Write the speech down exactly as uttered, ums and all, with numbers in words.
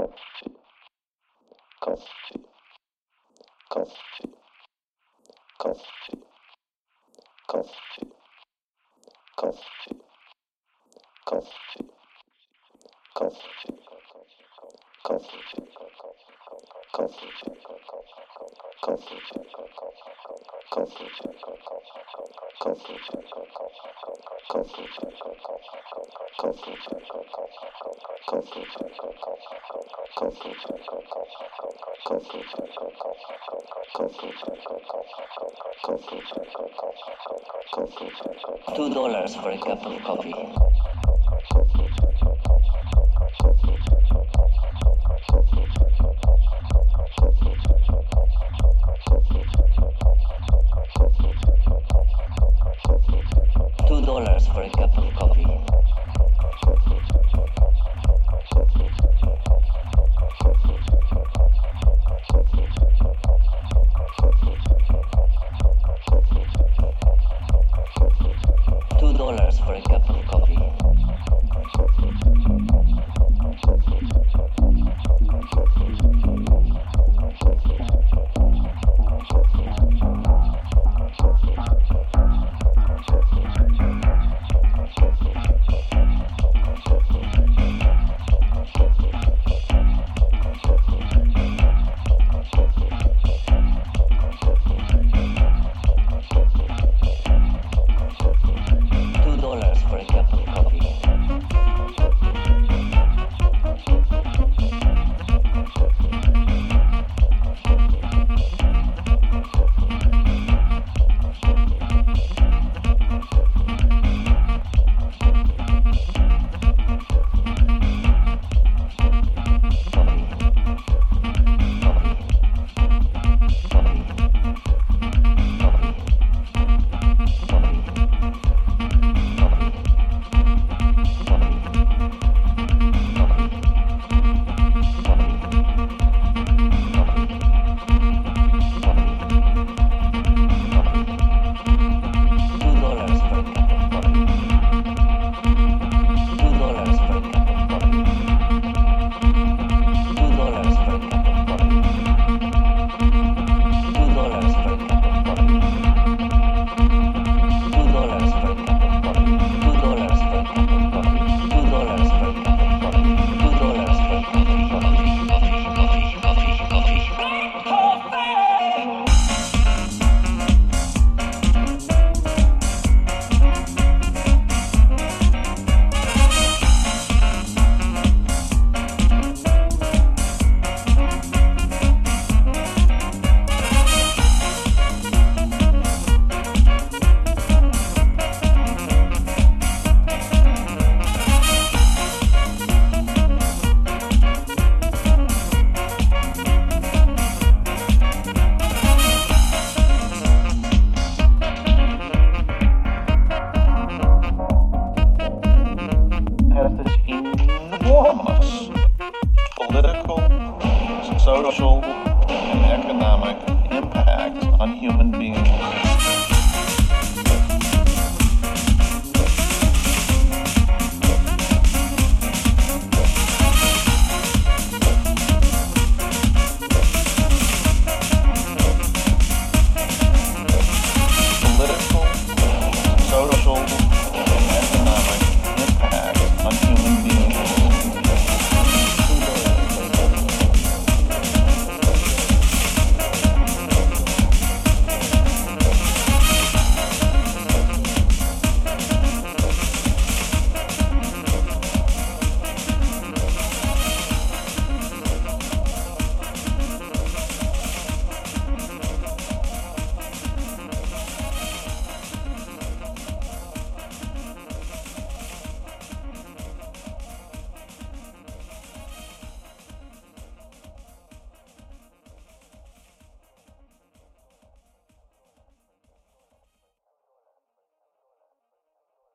coffee, coffee, coffee, coffee, coffee, coffee, coffee, coffee, coffee, coffee, coffee, coffee, coffee, coffee, coffee, coffee, coffee, coffee, coffee, coffee, two dollars for a cup of coffee. Two dollars for a cup of coffee. Two dollars for a cup of